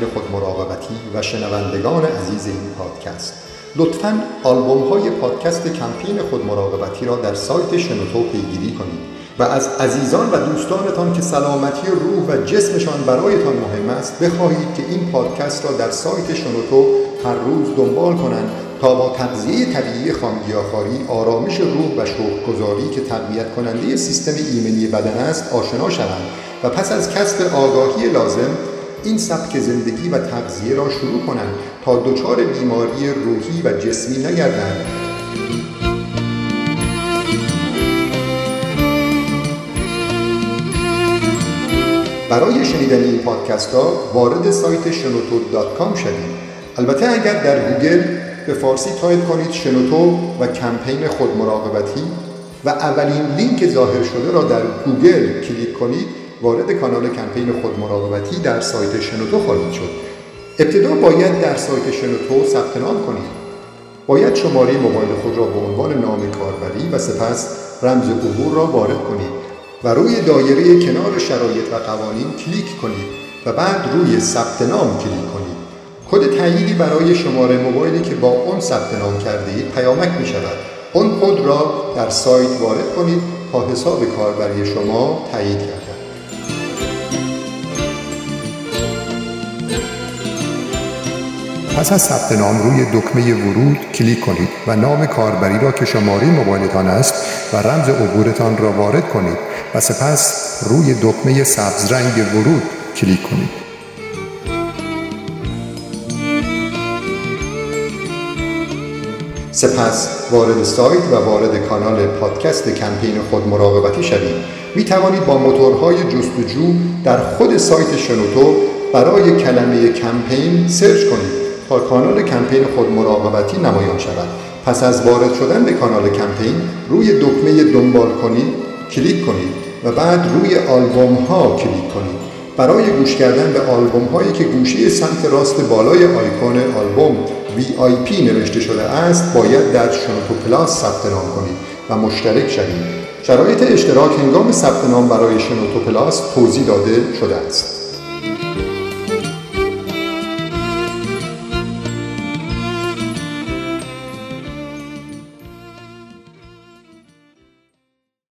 کمپین خود مراقبتی و شنوندگان عزیز این پادکست، لطفاً آلبوم های پادکست کمپین خود مراقبتی را در سایت شنوتو پیگیری کنید و از عزیزان و دوستانتان که سلامتی روح و جسمشان برایتان مهم است بخواهید که این پادکست را در سایت شنوتو هر روز دنبال کنند تا با تغذیه طبیعی خامگیاخواری، آرامش روح و شوق‌گذاری که تقویت کننده سیستم ایمنی بدن است آشنا شوند و پس از کسب آگاهی لازم این سبک زندگی و تغذیه را شروع کنند تا دچار بیماری روحی و جسمی نگردند. برای شنیدن این پادکست ها وارد سایت shenoto.com شوید. البته اگر در گوگل به فارسی تایپ کنید شنوتو و کمپین خود مراقبتی و اولین لینک ظاهر شده را در گوگل کلیک کنید وارد کانال کمپین خود مراقبتی در سایت شنوتو خواهید شد. ابتدا باید در سایت شنوتو ثبت نام کنید. باید شماره موبایل خود را به عنوان نام کاربری و سپس رمز عبور را وارد کنید و روی دایره کنار شرایط و قوانین کلیک کنید و بعد روی ثبت نام کلیک کنید. کد تاییدی برای شماره موبایلی که با آن ثبت نام کرده اید پیامک می شود. آن کد را در سایت وارد کنید تا حساب کاربری شما تایید کرده. پس از ثبت نام روی دکمه ورود کلیک کنید و نام کاربری را که شماره موبایلتان است و رمز عبورتان را وارد کنید و سپس روی دکمه سبز رنگ ورود کلیک کنید. سپس وارد سایت و وارد کانال پادکست کمپین خود مراقبتی شوید. می توانید با موتورهای جستجو در خود سایت شنوتو برای کلمه کمپین سرچ کنید تا کانال کمپین خود مراقبتی نمایان شود. پس از وارد شدن به کانال کمپین روی دکمه دنبال کنید کلیک کنید و بعد روی آلبوم ها کلیک کنید. برای گوش کردن به آلبوم هایی که گوشه سمت راست بالای آیکون آلبوم VIP نوشته شده است باید در شنوتو پلاس ثبت نام کنید و مشترک شوید. شرایط اشتراک هنگام ثبت نام برای شنوتو پلاس توضیح داده شده است.